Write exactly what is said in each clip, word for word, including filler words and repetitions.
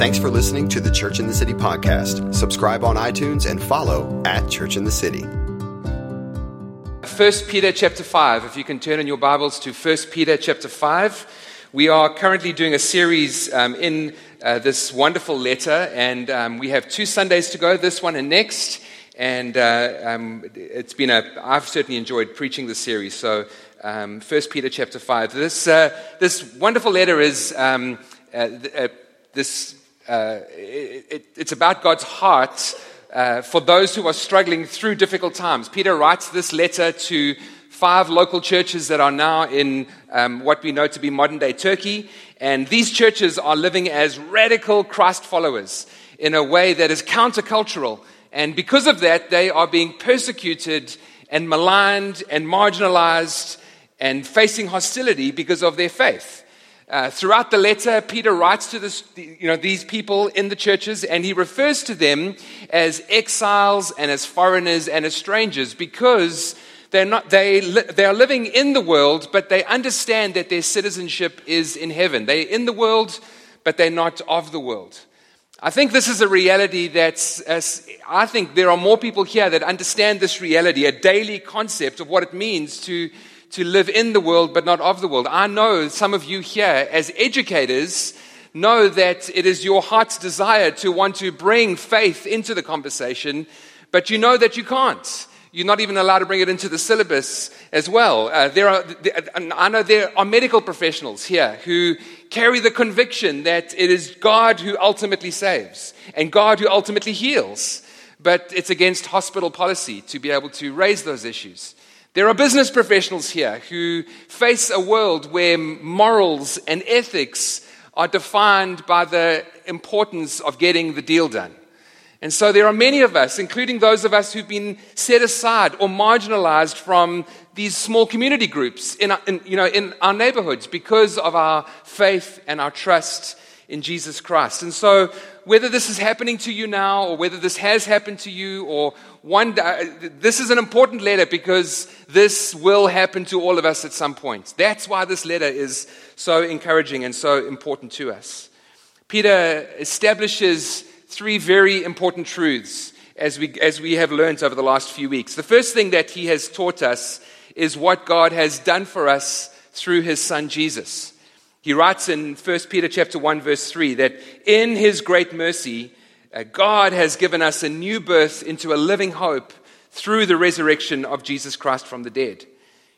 Thanks for listening to the Church in the City podcast. Subscribe on iTunes and follow at Church in the City. First Peter chapter five. If you can turn in your Bibles to First Peter chapter five. We are currently doing a series um, in uh, this wonderful letter, and um, we have two Sundays to go, this one and next. And uh, um, it's been a, I've certainly enjoyed preaching this series. So um, First Peter chapter five. This uh, this wonderful letter is um, uh, uh, this. Uh, it, it, it's about God's heart uh, for those who are struggling through difficult times. Peter writes this letter to five local churches that are now in um, what we know to be modern-day Turkey, and these churches are living as radical Christ followers in a way that is countercultural. And because of that, they are being persecuted and maligned and marginalized and facing hostility because of their faith. Uh, throughout the letter, Peter writes to this, you know, these people in the churches, and he refers to them as exiles and as foreigners and as strangers because they're not, they, li- they are living in the world, but they understand that their citizenship is in heaven. They're in the world, but they're not of the world. I think this is a reality that's, as I think there are more people here that understand this reality, a daily concept of what it means to, to live in the world but not of the world. I know some of you here as educators know that it is your heart's desire to want to bring faith into the conversation, but you know that you can't. You're not even allowed to bring it into the syllabus as well. Uh, there are, I know there are medical professionals here who carry the conviction that it is God who ultimately saves and God who ultimately heals, but it's against hospital policy to be able to raise those issues. There are business professionals here who face a world where morals and ethics are defined by the importance of getting the deal done. And so there are many of us, including those of us who've been set aside or marginalized from these small community groups in our, in, you know, in our neighborhoods because of our faith and our trust in Jesus Christ. And so whether this is happening to you now or whether this has happened to you or one day, this is an important letter because this will happen to all of us at some point. That's why this letter is so encouraging and so important to us. Peter establishes three very important truths as we as we have learned over the last few weeks. The first thing that he has taught us is what God has done for us through his son Jesus. He writes in First Peter chapter one verse three that in his great mercy uh, God has given us a new birth into a living hope through the resurrection of Jesus Christ from the dead.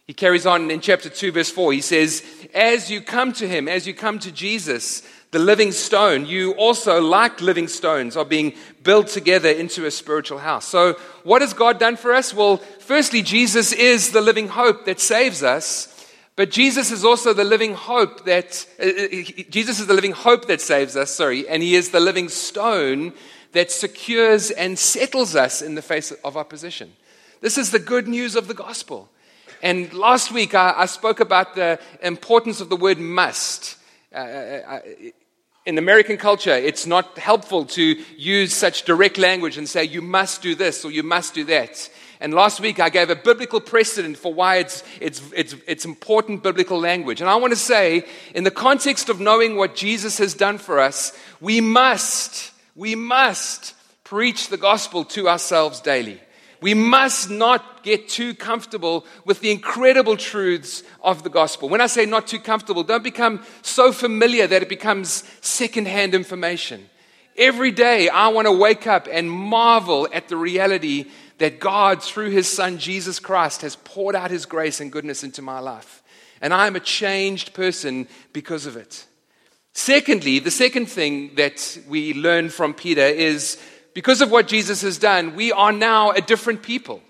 He carries on in chapter two verse four. He says, as you come to him, as you come to Jesus, the living stone, you also, like living stones, are being built together into a spiritual house. So what has God done for us? Well, firstly, Jesus is the living hope that saves us, but Jesus is also the living hope that, uh, Jesus is the living hope that saves us, sorry, and he is the living stone that secures and settles us in the face of opposition. This is the good news of the gospel. And last week, I, I spoke about the importance of the word must. Uh, I, I, In American culture, it's not helpful to use such direct language and say, you must do this or you must do that. And last week, I gave a biblical precedent for why it's, it's, it's, it's important biblical language. And I want to say, in the context of knowing what Jesus has done for us, we must, we must preach the gospel to ourselves daily. We must not get too comfortable with the incredible truths of the gospel. When I say not too comfortable, don't become so familiar that it becomes secondhand information. Every day I want to wake up and marvel at the reality that God, through his son Jesus Christ, has poured out his grace and goodness into my life. And I'm a changed person because of it. Secondly, the second thing that we learn from Peter is, because of what Jesus has done, we are now a different people.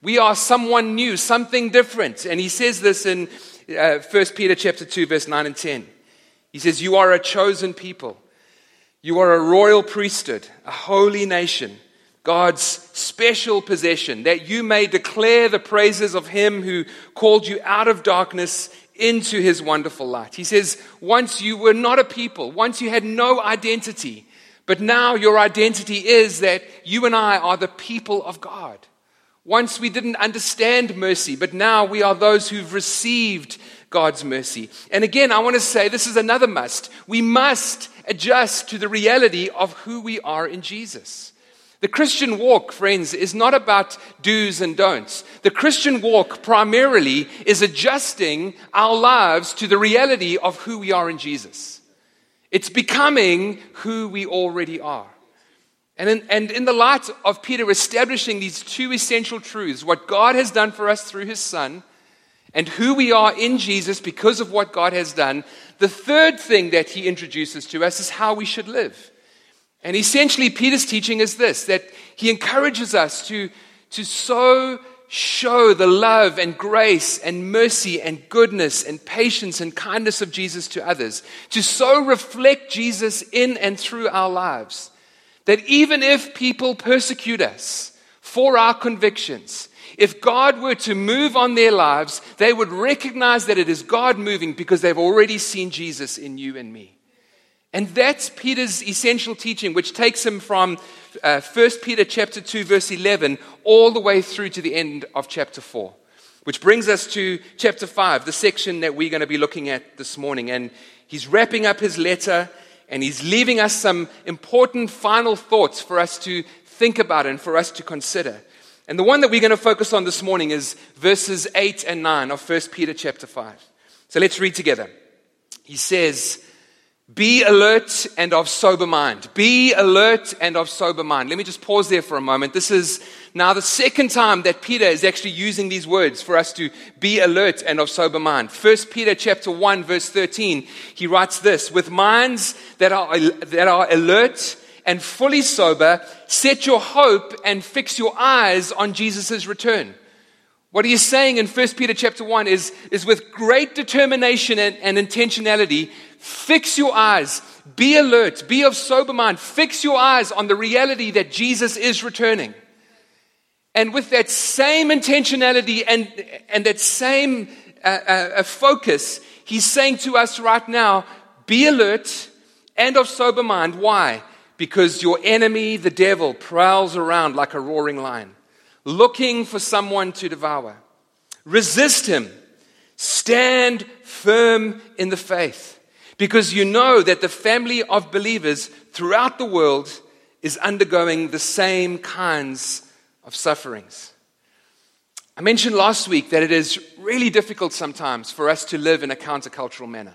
We are someone new, something different. And he says this in uh, First Peter chapter two, verse nine and ten. He says, you are a chosen people. You are a royal priesthood, a holy nation, God's special possession, that you may declare the praises of him who called you out of darkness into his wonderful light. He says, once you were not a people, once you had no identity, but now your identity is that you and I are the people of God. Once we didn't understand mercy, but now we are those who've received God's mercy. And again, I want to say this is another must. We must adjust to the reality of who we are in Jesus. The Christian walk, friends, is not about do's and don'ts. The Christian walk primarily is adjusting our lives to the reality of who we are in Jesus. It's becoming who we already are. And in, and in the light of Peter establishing these two essential truths, what God has done for us through his Son, and who we are in Jesus because of what God has done, the third thing that he introduces to us is how we should live. And essentially, Peter's teaching is this, that he encourages us to, to so show the love and grace and mercy and goodness and patience and kindness of Jesus to others, to so reflect Jesus in and through our lives, that even if people persecute us for our convictions, if God were to move on their lives, they would recognize that it is God moving because they've already seen Jesus in you and me. And that's Peter's essential teaching, which takes him from uh, First Peter chapter two, verse eleven, all the way through to the end of chapter four, which brings us to chapter five, the section that we're going to be looking at this morning. And he's wrapping up his letter, and he's leaving us some important final thoughts for us to think about and for us to consider. And the one that we're going to focus on this morning is verses eight and nine of First Peter chapter five. So let's read together. He says, be alert and of sober mind. Be alert and of sober mind. Let me just pause there for a moment. This is now the second time that Peter is actually using these words for us to be alert and of sober mind. First Peter chapter one, verse thirteen, he writes this, with minds that are, that are alert and fully sober, set your hope and fix your eyes on Jesus' return. What he is saying in First Peter chapter one is, is with great determination and, and intentionality, fix your eyes, be alert, be of sober mind, fix your eyes on the reality that Jesus is returning. And with that same intentionality and, and that same uh, uh, focus, he's saying to us right now, be alert and of sober mind. Why? Because your enemy, the devil, prowls around like a roaring lion, looking for someone to devour. Resist him. Stand firm in the faith, because you know that the family of believers throughout the world is undergoing the same kinds of sufferings. I mentioned last week that it is really difficult sometimes for us to live in a countercultural manner.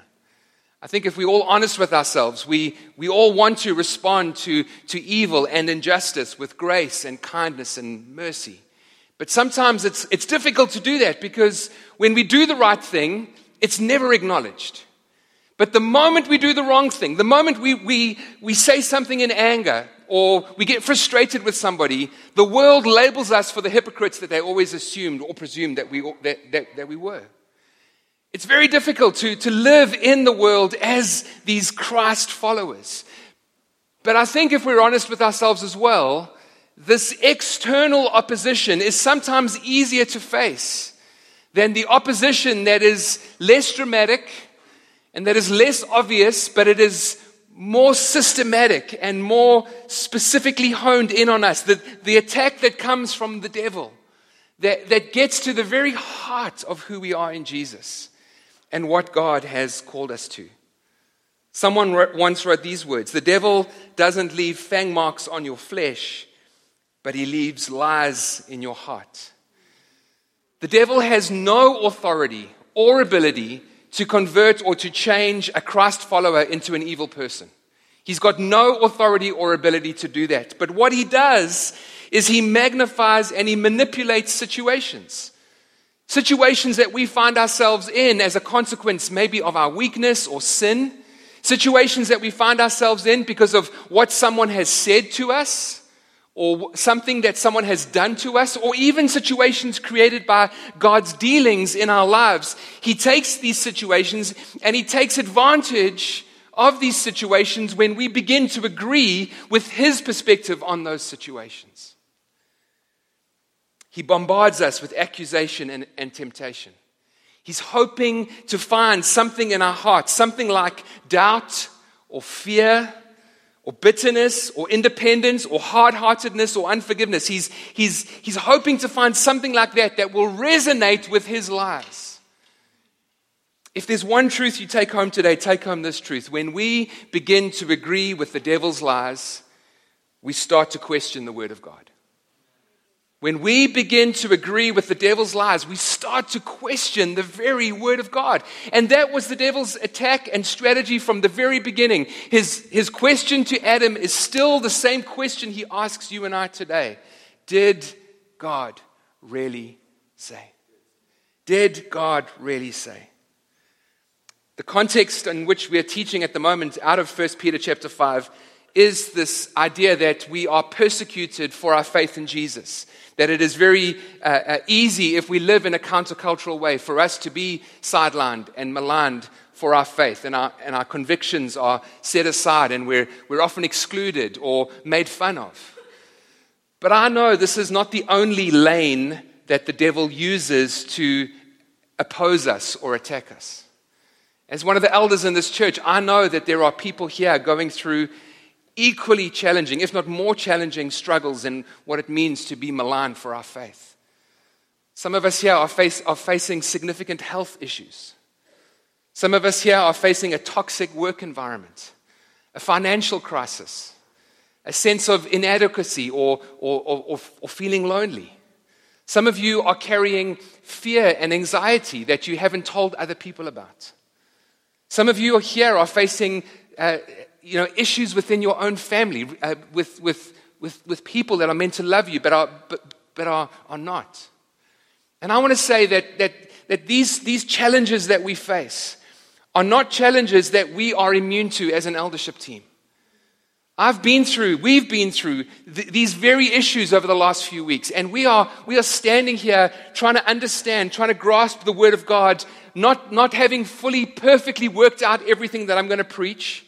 I think if we're all honest with ourselves, we, we all want to respond to, to evil and injustice with grace and kindness and mercy. But sometimes it's, it's difficult to do that, because when we do the right thing, it's never acknowledged. But the moment we do the wrong thing, the moment we, we, we say something in anger or we get frustrated with somebody, the world labels us for the hypocrites that they always assumed or presumed that we, that, that, that we were. It's very difficult to, to live in the world as these Christ followers. But I think if we're honest with ourselves as well, this external opposition is sometimes easier to face than the opposition that is less dramatic and that is less obvious, but it is more systematic and more specifically honed in on us. The, the attack that comes from the devil that, that gets to the very heart of who we are in Jesus and what God has called us to. Someone wrote, once wrote these words, the devil doesn't leave fang marks on your flesh, but he leaves lies in your heart. The devil has no authority or ability to convert or to change a Christ follower into an evil person. He's got no authority or ability to do that. But what he does is he magnifies and he manipulates situations. Situations that we find ourselves in as a consequence maybe of our weakness or sin. Situations that we find ourselves in because of what someone has said to us or something that someone has done to us, or even situations created by God's dealings in our lives. He takes these situations and he takes advantage of these situations when we begin to agree with his perspective on those situations. He bombards us with accusation and, and temptation. He's hoping to find something in our hearts, something like doubt or fear or bitterness or independence or hard-heartedness or unforgiveness. He's, he's, he's hoping to find something like that that will resonate with his lies. If there's one truth you take home today, take home this truth. When we begin to agree with the devil's lies, we start to question the word of God. When we begin to agree with the devil's lies, we start to question the very word of God. And that was the devil's attack and strategy from the very beginning. His, his question to Adam is still the same question he asks you and I today. Did God really say? Did God really say? The context in which we are teaching at the moment out of First Peter chapter five is this idea that we are persecuted for our faith in Jesus. That it is very uh, uh, easy if we live in a countercultural way for us to be sidelined and maligned for our faith, and our, and our convictions are set aside, and we're, we're often excluded or made fun of. But I know this is not the only lane that the devil uses to oppose us or attack us. As one of the elders in this church, I know that there are people here going through equally challenging, if not more challenging, struggles in what it means to be maligned for our faith. Some of us here are, face, are facing significant health issues. Some of us here are facing a toxic work environment, a financial crisis, a sense of inadequacy or, or, or, or feeling lonely. Some of you are carrying fear and anxiety that you haven't told other people about. Some of you here are facing, uh, you know, issues within your own family, uh, with, with with with people that are meant to love you, but are but, but are are not. And I want to say that that that these these challenges that we face are not challenges that we are immune to as an eldership team. I've been through, we've been through th- these very issues over the last few weeks, and we are we are standing here trying to understand, trying to grasp the Word of God. Not, not having fully, perfectly worked out everything that I'm going to preach,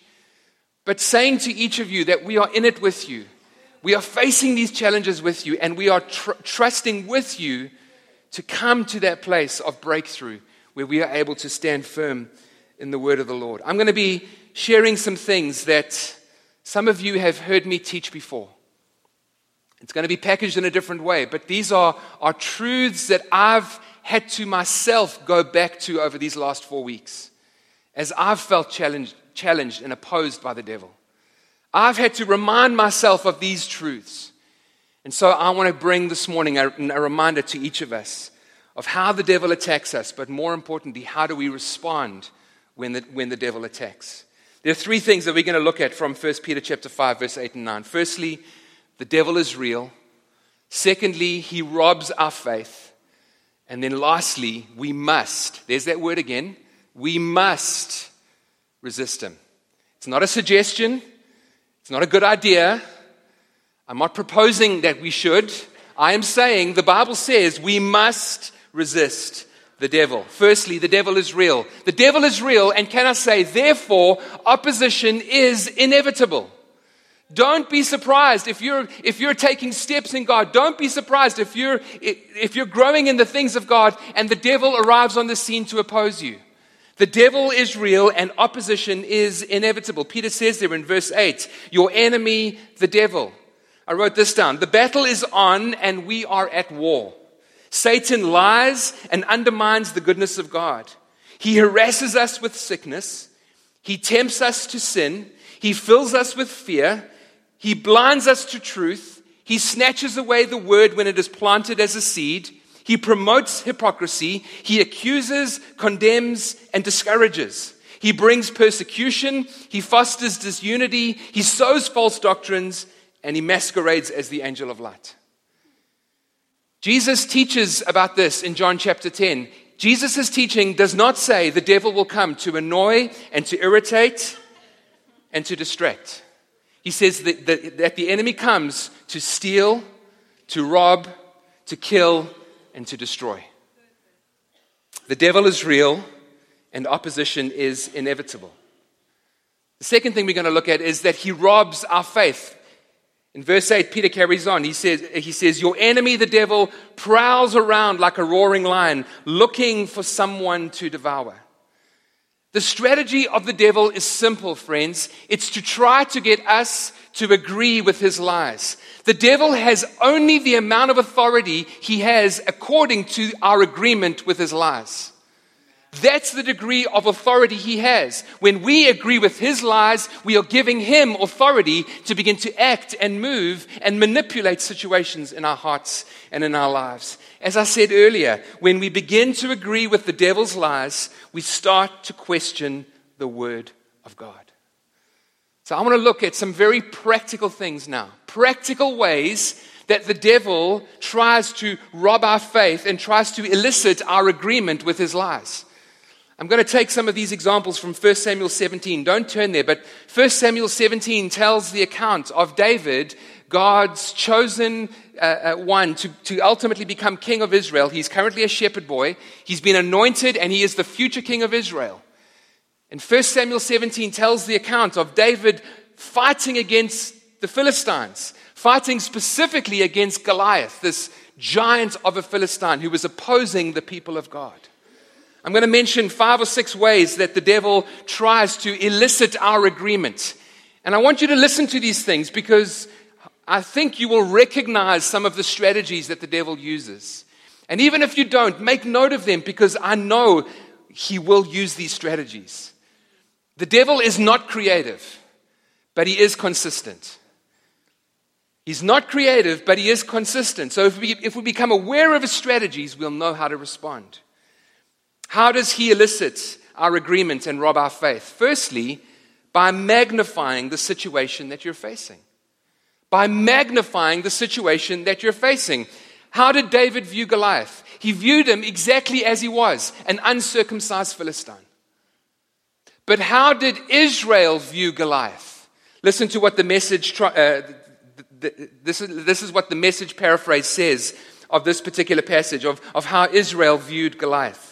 but saying to each of you that we are in it with you. We are facing these challenges with you, and we are tr- trusting with you to come to that place of breakthrough where we are able to stand firm in the word of the Lord. I'm going to be sharing some things that some of you have heard me teach before. It's going to be packaged in a different way, but these are, are truths that I've had to myself go back to over these last four weeks as I've felt challenged, challenged and opposed by the devil. I've had to remind myself of these truths. And so I want to bring this morning a, a reminder to each of us of how the devil attacks us, but more importantly, how do we respond when the, when the devil attacks? There are three things that we're going to look at from First Peter chapter five, verse eight and nine. Firstly, the devil is real. Secondly, he robs our faith. And then lastly, we must, there's that word again, we must resist him. It's not a suggestion. It's not a good idea. I'm not proposing that we should. I am saying the Bible says we must resist the devil. Firstly, the devil is real. The devil is real, and can I say, therefore, opposition is inevitable. Don't be surprised if you're if you're taking steps in God. Don't be surprised if you're if you're growing in the things of God and the devil arrives on the scene to oppose you. The devil is real and opposition is inevitable. Peter says there in verse eight, your enemy, the devil. I wrote this down. The battle is on and we are at war. Satan lies and undermines the goodness of God. He harasses us with sickness. He tempts us to sin. He fills us with fear. He blinds us to truth. He snatches away the word when it is planted as a seed. He promotes hypocrisy. He accuses, condemns, and discourages. He brings persecution. He fosters disunity. He sows false doctrines, and he masquerades as the angel of light. Jesus teaches about this in John chapter ten. Jesus' teaching does not say the devil will come to annoy and to irritate and to distract. He says that, that, that the enemy comes to steal, to rob, to kill, and to destroy. The devil is real, and opposition is inevitable. The second thing we're going to look at is that he robs our faith. In verse eight, Peter carries on. He says, he says, your enemy, the devil, prowls around like a roaring lion, looking for someone to devour. The strategy of the devil is simple, friends. It's to try to get us to agree with his lies. The devil has only the amount of authority he has according to our agreement with his lies. That's the degree of authority he has. When we agree with his lies, we are giving him authority to begin to act and move and manipulate situations in our hearts and in our lives. As I said earlier, when we begin to agree with the devil's lies, we start to question the word of God. So I want to look at some very practical things now. Practical ways that the devil tries to rob our faith and tries to elicit our agreement with his lies. I'm going to take some of these examples from First Samuel seventeen. Don't turn there, but First Samuel seventeen tells the account of David, God's chosen uh, one to, to ultimately become king of Israel. He's currently a shepherd boy. He's been anointed, and he is the future king of Israel. And First Samuel seventeen tells the account of David fighting against the Philistines, fighting specifically against Goliath, this giant of a Philistine who was opposing the people of God. I'm going to mention five or six ways that the devil tries to elicit our agreement. And I want you to listen to these things because I think you will recognize some of the strategies that the devil uses. And even if you don't, make note of them because I know he will use these strategies. The devil is not creative, but he is consistent. He's not creative, but he is consistent. So if we, if we become aware of his strategies, we'll know how to respond. How does he elicit our agreement and rob our faith? Firstly, by magnifying the situation that you're facing. By magnifying the situation that you're facing. How did David view Goliath? He viewed him exactly as he was, an uncircumcised Philistine. But how did Israel view Goliath? Listen to what the message, uh, this is, this is what the message paraphrase says of this particular passage of, of how Israel viewed Goliath.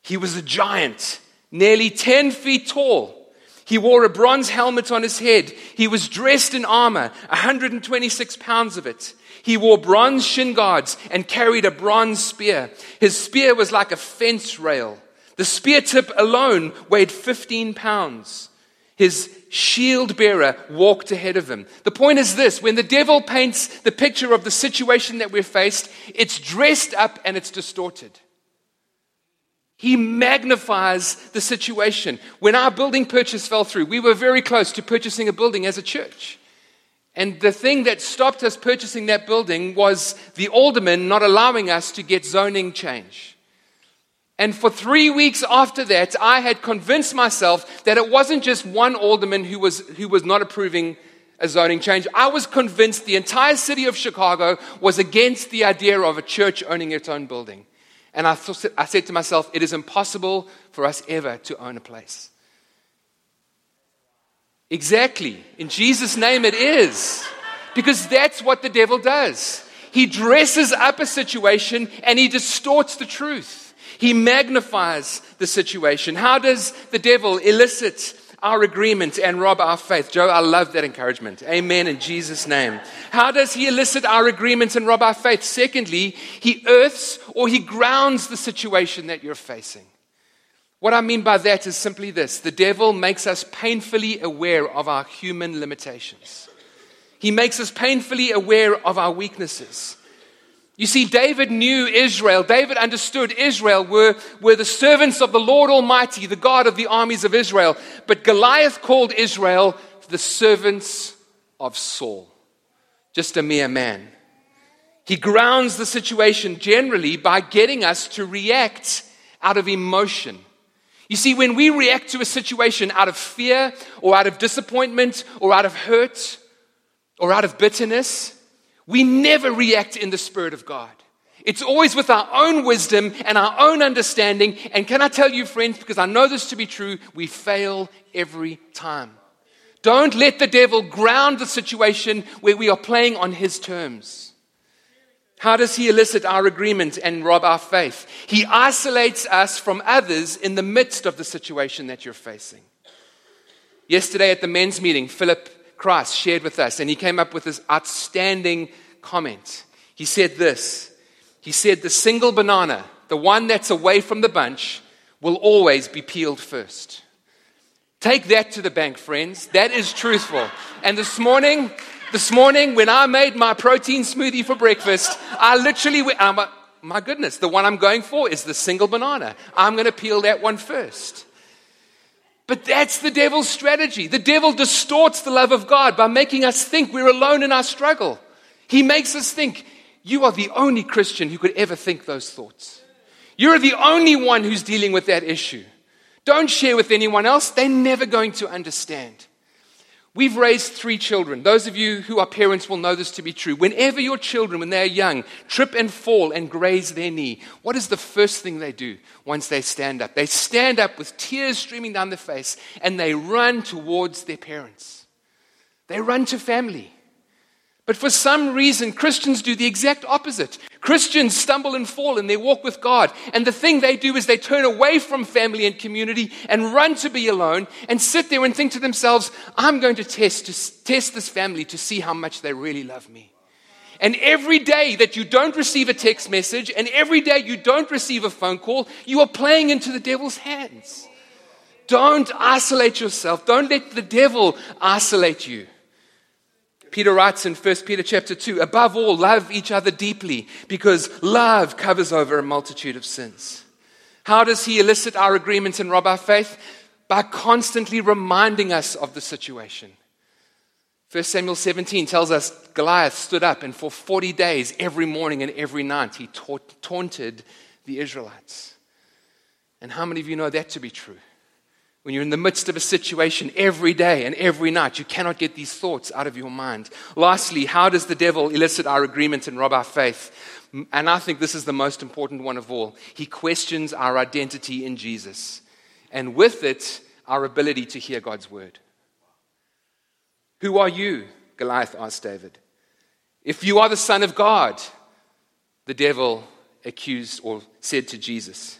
He was a giant, nearly ten feet tall. He wore a bronze helmet on his head. He was dressed in armor, one hundred twenty-six pounds of it. He wore bronze shin guards and carried a bronze spear. His spear was like a fence rail. The spear tip alone weighed fifteen pounds. His shield bearer walked ahead of him. The point is this: when the devil paints the picture of the situation that we're faced, it's dressed up and it's distorted. He magnifies the situation. When our building purchase fell through, we were very close to purchasing a building as a church. And the thing that stopped us purchasing that building was the alderman not allowing us to get zoning change. And for three weeks after that, I had convinced myself that it wasn't just one alderman who was who was not approving a zoning change. I was convinced the entire city of Chicago was against the idea of a church owning its own building. And I, thought, I said to myself, it is impossible for us ever to own a place. Exactly. In Jesus' name it is. Because that's what the devil does. He dresses up a situation and he distorts the truth. He magnifies the situation. How does the devil elicit our agreement and rob our faith? Joe, I love that encouragement. Amen in Jesus' name. How does he elicit our agreement and rob our faith? Secondly, he earths or he grounds the situation that you're facing. What I mean by that is simply this: the devil makes us painfully aware of our human limitations. He makes us painfully aware of our weaknesses. You see, David knew Israel. David understood Israel were, were the servants of the Lord Almighty, the God of the armies of Israel. But Goliath called Israel the servants of Saul, just a mere man. He grounds the situation generally by getting us to react out of emotion. You see, when we react to a situation out of fear or out of disappointment or out of hurt or out of bitterness, we never react in the Spirit of God. It's always with our own wisdom and our own understanding. And can I tell you, friends, because I know this to be true, we fail every time. Don't let the devil ground the situation where we are playing on his terms. How does he elicit our agreement and rob our faith? He isolates us from others in the midst of the situation that you're facing. Yesterday at the men's meeting, Philip Christ shared with us, and he came up with this outstanding comment. He said this. He said, the single banana, the one that's away from the bunch, will always be peeled first. Take that to the bank, friends. That is truthful. And this morning, this morning when I made my protein smoothie for breakfast, I literally went, I'm, my goodness, the one I'm going for is the single banana. I'm going to peel that one first. But that's the devil's strategy. The devil distorts the love of God by making us think we're alone in our struggle. He makes us think, you are the only Christian who could ever think those thoughts. You're the only one who's dealing with that issue. Don't share with anyone else. They're never going to understand. We've raised three children. Those of you who are parents will know this to be true. Whenever your children, when they're young, trip and fall and graze their knee, what is the first thing they do once they stand up? They stand up with tears streaming down their face, and they run towards their parents. They run to family. But for some reason, Christians do the exact opposite. Christians stumble and fall in their walk with God. And the thing they do is they turn away from family and community and run to be alone and sit there and think to themselves, I'm going to test, to test this family to see how much they really love me. And every day that you don't receive a text message and every day you don't receive a phone call, you are playing into the devil's hands. Don't isolate yourself. Don't let the devil isolate you. Peter writes in First Peter chapter two, above all, love each other deeply, because love covers over a multitude of sins. How does he elicit our agreement and rob our faith? By constantly reminding us of the situation. First Samuel seventeen tells us Goliath stood up, and for forty days, every morning and every night, he ta- taunted the Israelites. And how many of you know that to be true? When you're in the midst of a situation every day and every night, you cannot get these thoughts out of your mind. Lastly, how does the devil elicit our agreement and rob our faith? And I think this is the most important one of all. He questions our identity in Jesus, and with it, our ability to hear God's word. Who are you? Goliath asked David. If you are the Son of God, the devil accused or said to Jesus.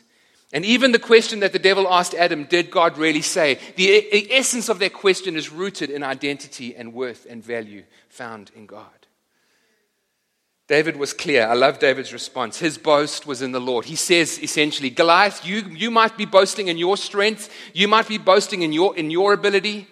And even the question that the devil asked Adam, did God really say? The essence of that question is rooted in identity and worth and value found in God. David was clear. I love David's response. His boast was in the Lord. He says essentially, Goliath, you, you might be boasting in your strength. You might be boasting in your, in your ability.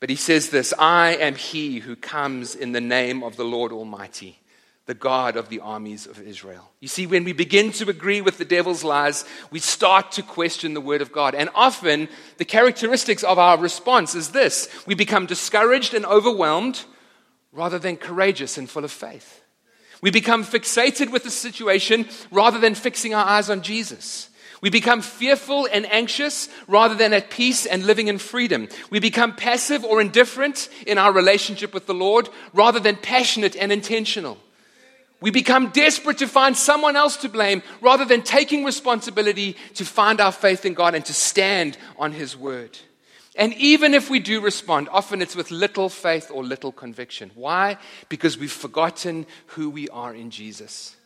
But he says this, I am he who comes in the name of the Lord Almighty, the God of the armies of Israel. You see, when we begin to agree with the devil's lies, we start to question the word of God. And often, the characteristics of our response is this. We become discouraged and overwhelmed rather than courageous and full of faith. We become fixated with the situation rather than fixing our eyes on Jesus. We become fearful and anxious rather than at peace and living in freedom. We become passive or indifferent in our relationship with the Lord rather than passionate and intentional. We become desperate to find someone else to blame rather than taking responsibility to find our faith in God and to stand on His word. And even if we do respond, often it's with little faith or little conviction. Why? Because we've forgotten who we are in Jesus.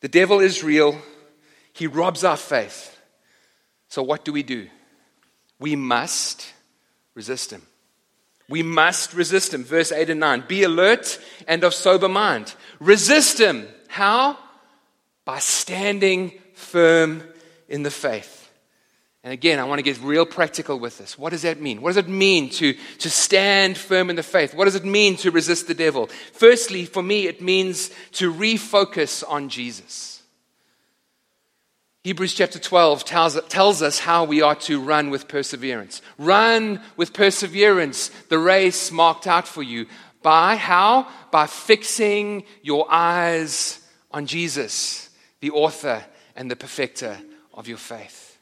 The devil is real. He robs our faith. So what do we do? We must resist him. We must resist him. Verse eight and nine. Be alert and of sober mind. Resist him. How? By standing firm in the faith. And again, I want to get real practical with this. What does that mean? What does it mean to, to stand firm in the faith? What does it mean to resist the devil? Firstly, for me, it means to refocus on Jesus. Hebrews chapter twelve tells, tells us how we are to run with perseverance. Run with perseverance the race marked out for you. By how? By fixing your eyes on Jesus, the author and the perfecter of your faith.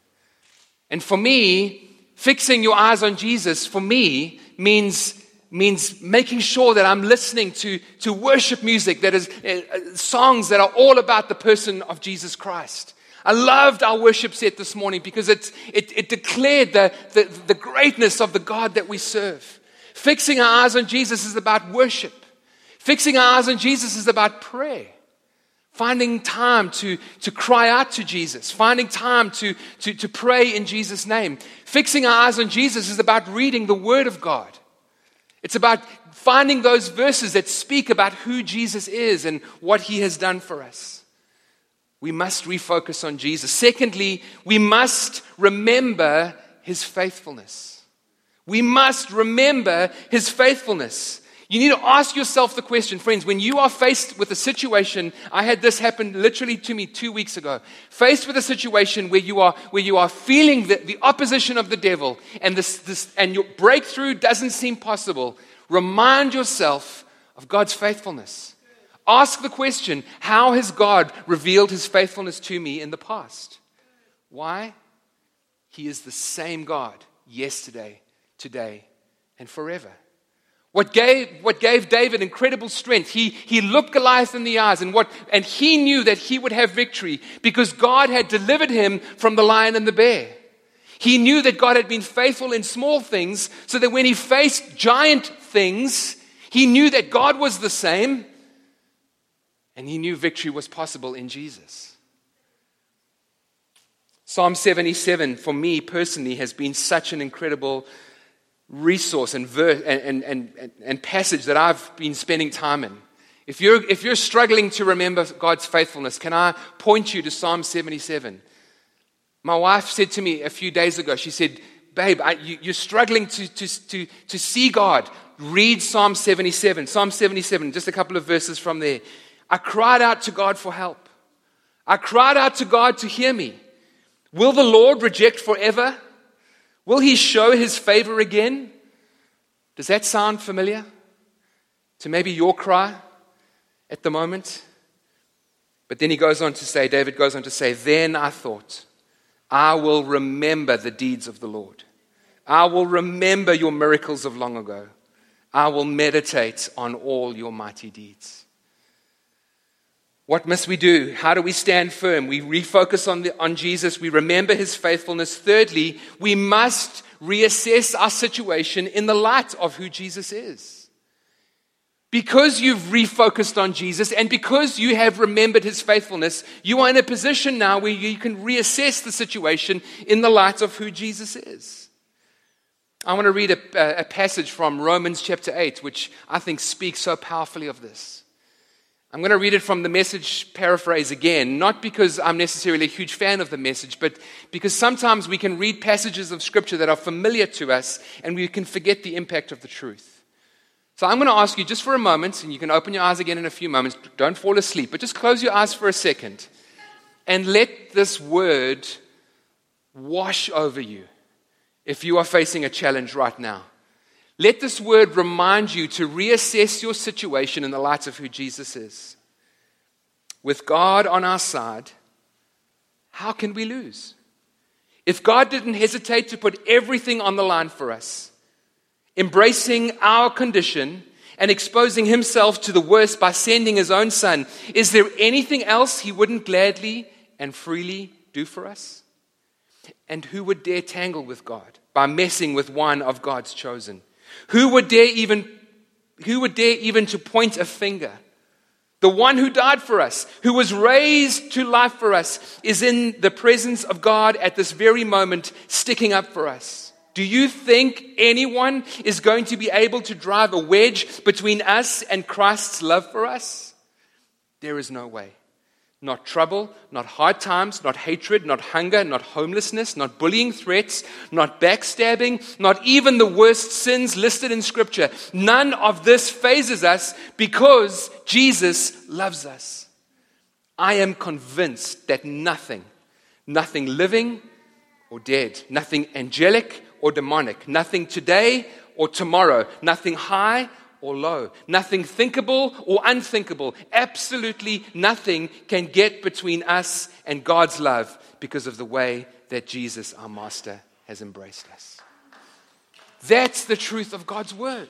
And for me, fixing your eyes on Jesus, for me, means means making sure that I'm listening to, to worship music, that is uh, songs that are all about the person of Jesus Christ. I loved our worship set this morning because it, it, it declared the, the, the greatness of the God that we serve. Fixing our eyes on Jesus is about worship. Fixing our eyes on Jesus is about prayer. Finding time to, to cry out to Jesus. Finding time to, to, to pray in Jesus' name. Fixing our eyes on Jesus is about reading the Word of God. It's about finding those verses that speak about who Jesus is and what He has done for us. We must refocus on Jesus. Secondly, we must remember His faithfulness. We must remember His faithfulness. You need to ask yourself the question, friends, when you are faced with a situation, I had this happen literally to me two weeks ago, faced with a situation where you are where you are feeling the, the opposition of the devil and this, this and your breakthrough doesn't seem possible, remind yourself of God's faithfulness. Ask the question, how has God revealed his faithfulness to me in the past? Why? He is the same God yesterday, today, and forever. What gave, what gave David incredible strength, he, he looked Goliath in the eyes, and, what, and he knew that he would have victory because God had delivered him from the lion and the bear. He knew that God had been faithful in small things, so that when he faced giant things, he knew that God was the same, and he knew victory was possible in Jesus. Psalm seventy-seven, for me personally, has been such an incredible resource and, verse, and, and and and passage that I've been spending time in. If you're if you're struggling to remember God's faithfulness, can I point you to Psalm seventy-seven? My wife said to me a few days ago, she said, "Babe, I, you, you're struggling to to to to see God. Read Psalm seventy-seven. Psalm seventy-seven, just a couple of verses from there. I cried out to God for help. I cried out to God to hear me. Will the Lord reject forever? Will he show his favor again?" Does that sound familiar to maybe your cry at the moment? But then he goes on to say, David goes on to say, "Then I thought, I will remember the deeds of the Lord. I will remember your miracles of long ago. I will meditate on all your mighty deeds." What must we do? How do we stand firm? We refocus on, the, on Jesus. We remember his faithfulness. Thirdly, we must reassess our situation in the light of who Jesus is. Because you've refocused on Jesus and because you have remembered his faithfulness, you are in a position now where you can reassess the situation in the light of who Jesus is. I want to read a, a passage from Romans chapter eight, which I think speaks so powerfully of this. I'm going to read it from the Message paraphrase again, not because I'm necessarily a huge fan of the Message, but because sometimes we can read passages of Scripture that are familiar to us and we can forget the impact of the truth. So I'm going to ask you just for a moment, and you can open your eyes again in a few moments. Don't fall asleep, but just close your eyes for a second and let this word wash over you if you are facing a challenge right now. Let this word remind you to reassess your situation in the light of who Jesus is. With God on our side, how can we lose? If God didn't hesitate to put everything on the line for us, embracing our condition and exposing himself to the worst by sending his own son, is there anything else he wouldn't gladly and freely do for us? And who would dare tangle with God by messing with one of God's chosen? Who would dare even who would dare even to point a finger? The one who died for us, who was raised to life for us, is in the presence of God at this very moment, sticking up for us. Do you think anyone is going to be able to drive a wedge between us and Christ's love for us? There is no way. Not trouble, not hard times, not hatred, not hunger, not homelessness, not bullying threats, not backstabbing, not even the worst sins listed in Scripture. None of this phases us because Jesus loves us. I am convinced that nothing, nothing living or dead, nothing angelic or demonic, nothing today or tomorrow, nothing high or low, nothing thinkable or unthinkable, absolutely nothing can get between us and God's love because of the way that Jesus, our Master, has embraced us. That's the truth of God's word.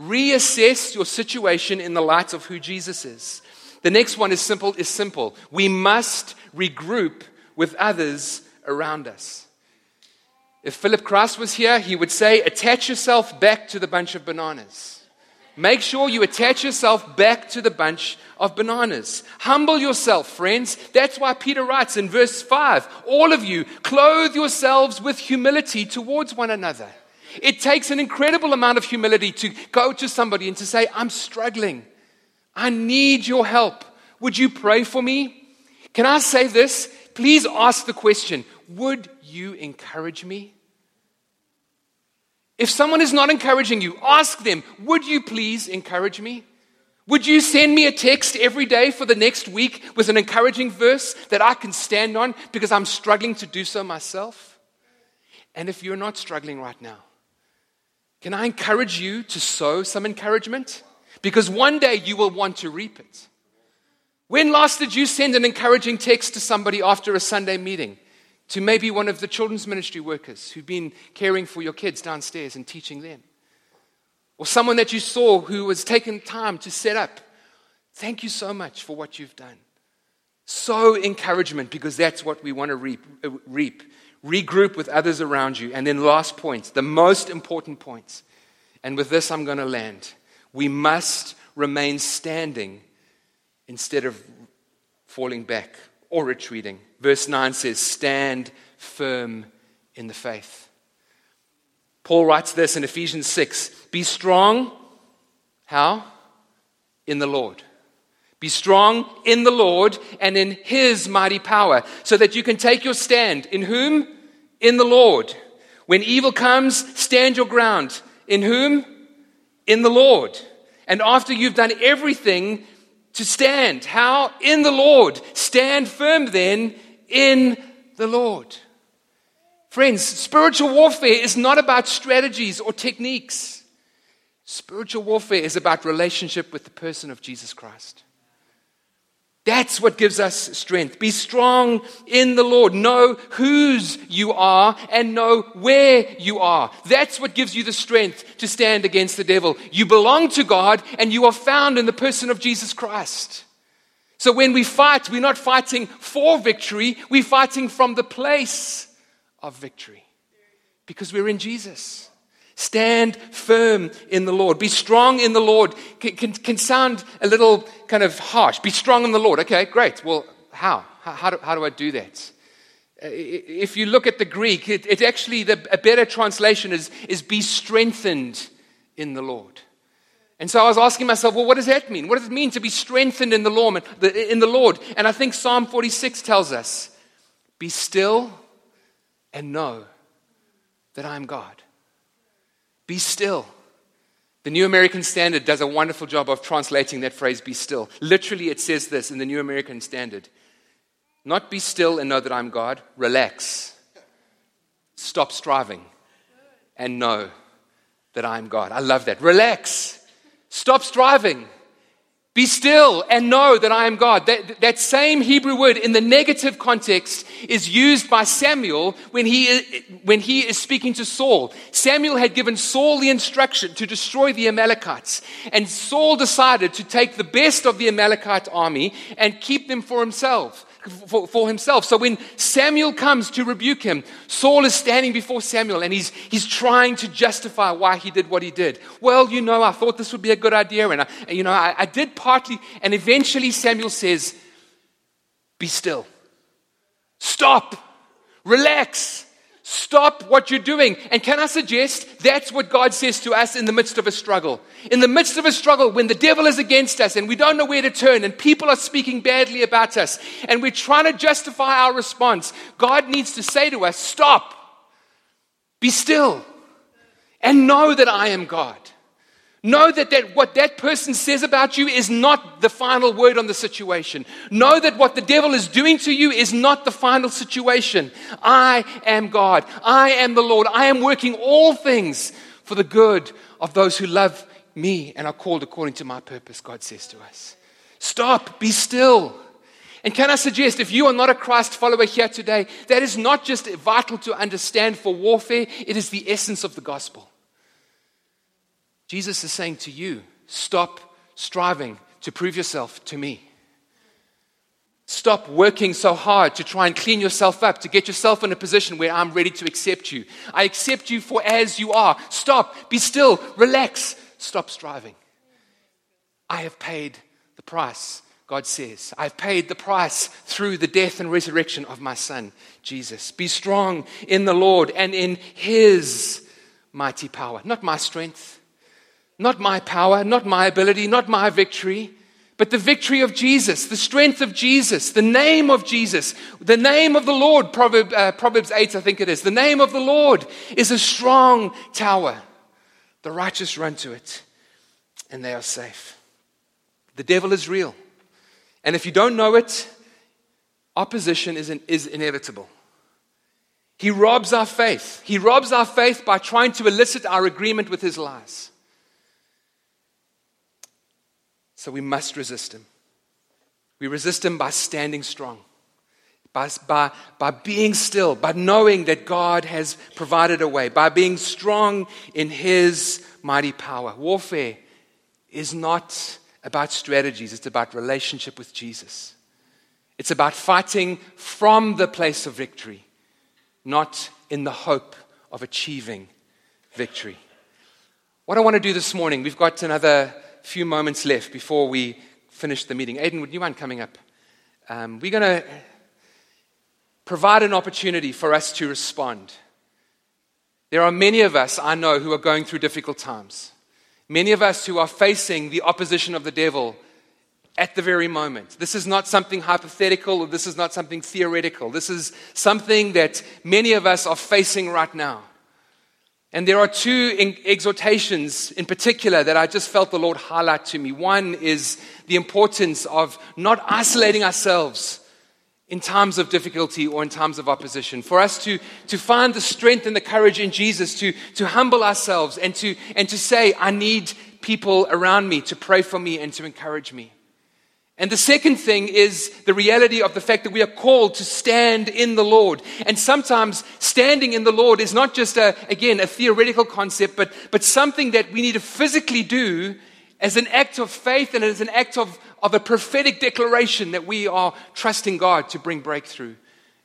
Reassess your situation in the light of who Jesus is. The next one is simple, is simple. We must regroup with others around us. If Philip Christ was here, he would say, attach yourself back to the bunch of bananas. Make sure you attach yourself back to the bunch of bananas. Humble yourself, friends. That's why Peter writes in verse five, all of you, clothe yourselves with humility towards one another. It takes an incredible amount of humility to go to somebody and to say, I'm struggling. I need your help. Would you pray for me? Can I say this? Please ask the question, would you encourage me? If someone is not encouraging you, ask them, would you please encourage me? Would you send me a text every day for the next week with an encouraging verse that I can stand on because I'm struggling to do so myself? And if you're not struggling right now, can I encourage you to sow some encouragement? Because one day you will want to reap it. When last did you send an encouraging text to somebody after a Sunday meeting? To maybe one of the children's ministry workers who've been caring for your kids downstairs and teaching them. Or someone that you saw who was taking time to set up. Thank you so much for what you've done. Sow encouragement because that's what we want to reap. reap. Regroup with others around you. And then last point, the most important point. And with this I'm going to land. We must remain standing instead of falling back or retreating. Verse nine says, stand firm in the faith. Paul writes this in Ephesians six, be strong, how? In the Lord. Be strong in the Lord and in his mighty power, so that you can take your stand. In whom? In the Lord. When evil comes, stand your ground. In whom? In the Lord. And after you've done everything to stand, how? In the Lord. Stand firm then in the Lord. Friends, spiritual warfare is not about strategies or techniques. Spiritual warfare is about relationship with the person of Jesus Christ. That's what gives us strength. Be strong in the Lord. Know whose you are and know where you are. That's what gives you the strength to stand against the devil. You belong to God and you are found in the person of Jesus Christ. So when we fight, we're not fighting for victory. We're fighting from the place of victory because we're in Jesus. Stand firm in the Lord. Be strong in the Lord. Can, can, can sound a little kind of harsh. Be strong in the Lord. Okay, great. Well, how? How, how, do, how do I do that? Uh, if you look at the Greek, it, it actually, the, a better translation is, is be strengthened in the Lord. And so I was asking myself, well, what does that mean? What does it mean to be strengthened in the Lord? In the Lord? And I think Psalm forty-six tells us, be still and know that I am God. Be still. The New American Standard does a wonderful job of translating that phrase, be still. Literally, it says this in the New American Standard. Not be still and know that I am God. Relax. Stop striving and know that I am God. I love that. Relax. Stop striving. Be still and know that I am God. That, that same Hebrew word in the negative context is used by Samuel when he, when he is speaking to Saul. Samuel had given Saul the instruction to destroy the Amalekites. And Saul decided to take the best of the Amalekite army and keep them for himself. For, for himself. So when Samuel comes to rebuke him, Saul is standing before Samuel and he's he's trying to justify why he did what he did. Well, you know, I thought this would be a good idea, and I, you know, I, I did partly. And eventually, Samuel says, "Be still. Stop. Relax. Stop what you're doing." And can I suggest that's what God says to us in the midst of a struggle. In the midst of a struggle, when the devil is against us and we don't know where to turn and people are speaking badly about us and we're trying to justify our response, God needs to say to us, stop, be still, and know that I am God. Know that, that what that person says about you is not the final word on the situation. Know that what the devil is doing to you is not the final situation. I am God. I am the Lord. I am working all things for the good of those who love me and are called according to my purpose, God says to us. Stop. Be still. And can I suggest, if you are not a Christ follower here today, that is not just vital to understand for warfare. It is the essence of the gospel. Jesus is saying to you, stop striving to prove yourself to me. Stop working so hard to try and clean yourself up, to get yourself in a position where I'm ready to accept you. I accept you for as you are. Stop, be still, relax, stop striving. I have paid the price, God says. I've paid the price through the death and resurrection of my Son, Jesus. Be strong in the Lord and in his mighty power. Not my strength. Not my power, not my ability, not my victory, but the victory of Jesus, the strength of Jesus, the name of Jesus, the name of the Lord, Proverbs, uh, Proverbs eight, I think it is. The name of the Lord is a strong tower. The righteous run to it, and they are safe. The devil is real. And if you don't know it, opposition is, in, is inevitable. He robs our faith. He robs our faith by trying to elicit our agreement with his lies. So we must resist him. We resist him by standing strong, by, by, by being still, by knowing that God has provided a way, by being strong in his mighty power. Warfare is not about strategies. It's about relationship with Jesus. It's about fighting from the place of victory, not in the hope of achieving victory. What I want to do this morning, we've got another few moments left before we finish the meeting. Aiden, would you mind coming up? Um, we're going to provide an opportunity for us to respond. There are many of us I know who are going through difficult times. Many of us who are facing the opposition of the devil at the very moment. This is not something hypothetical, or this is not something theoretical. This is something that many of us are facing right now. And there are two in- exhortations in particular that I just felt the Lord highlight to me. One is the importance of not isolating ourselves in times of difficulty or in times of opposition, for us to, to find the strength and the courage in Jesus to, to humble ourselves and to, and to say, I need people around me to pray for me and to encourage me. And the second thing is the reality of the fact that we are called to stand in the Lord. And sometimes standing in the Lord is not just, a, again, a theoretical concept, but, but something that we need to physically do as an act of faith and as an act of, of a prophetic declaration that we are trusting God to bring breakthrough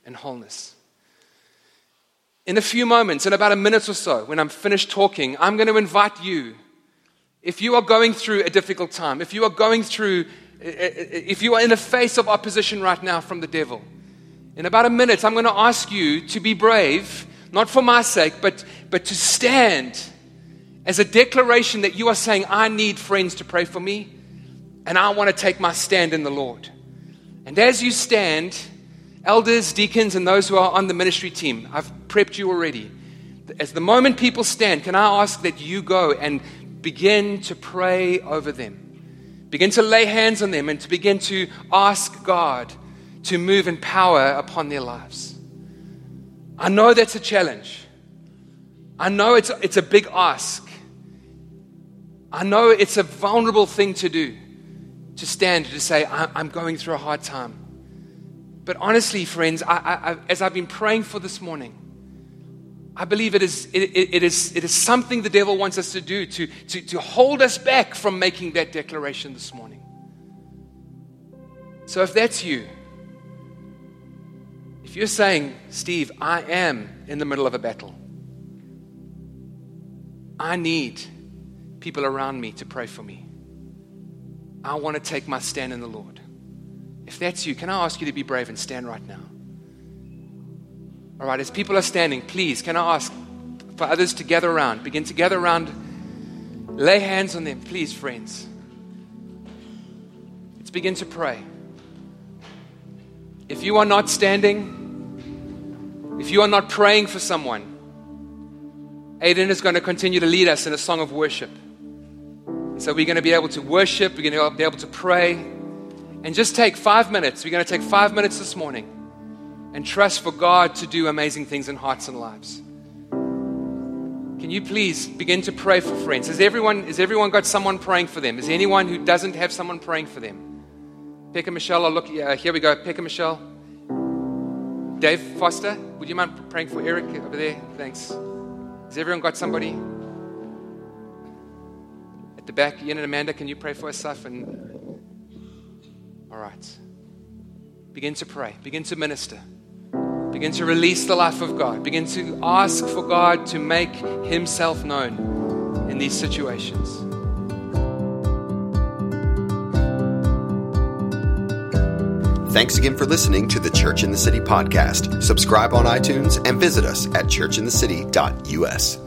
and wholeness. In a few moments, in about a minute or so, when I'm finished talking, I'm going to invite you, if you are going through a difficult time, if you are going through, if you are in the face of opposition right now from the devil, in about a minute, I'm going to ask you to be brave, not for my sake, but, but to stand as a declaration that you are saying, I need friends to pray for me, and I want to take my stand in the Lord. And as you stand, elders, deacons, and those who are on the ministry team, I've prepped you already. As the moment people stand, can I ask that you go and begin to pray over them? Begin to lay hands on them and to begin to ask God to move in power upon their lives. I know that's a challenge. I know it's, it's a big ask. I know it's a vulnerable thing to do, to stand and to say, I'm going through a hard time. But honestly, friends, I, I, I, as I've been praying for this morning, I believe it is it, it is it is something the devil wants us to do to, to, to hold us back from making that declaration this morning. So if that's you, if you're saying, Steve, I am in the middle of a battle, I need people around me to pray for me, I want to take my stand in the Lord. If that's you, can I ask you to be brave and stand right now? All right, as people are standing, please, can I ask for others to gather around? Begin to gather around. Lay hands on them, please, friends. Let's begin to pray. If you are not standing, if you are not praying for someone, Aiden is going to continue to lead us in a song of worship. So we're going to be able to worship, we're going to be able to pray, and just take five minutes. We're going to take five minutes this morning and trust for God to do amazing things in hearts and lives. Can you please begin to pray for friends? Has everyone, has everyone got someone praying for them? Is there anyone who doesn't have someone praying for them? Pekka Michelle, I'll look, uh, here we go, Pekka Michelle. Dave Foster, would you mind praying for Eric over there? Thanks. Has everyone got somebody? At the back, Ian and Amanda, can you pray for us, Saf? And all right. Begin to pray. Begin to minister. Begin to release the life of God. Begin to ask for God to make himself known in these situations. Thanks again for listening to the Church in the City podcast. Subscribe on iTunes and visit us at church in the city dot U S.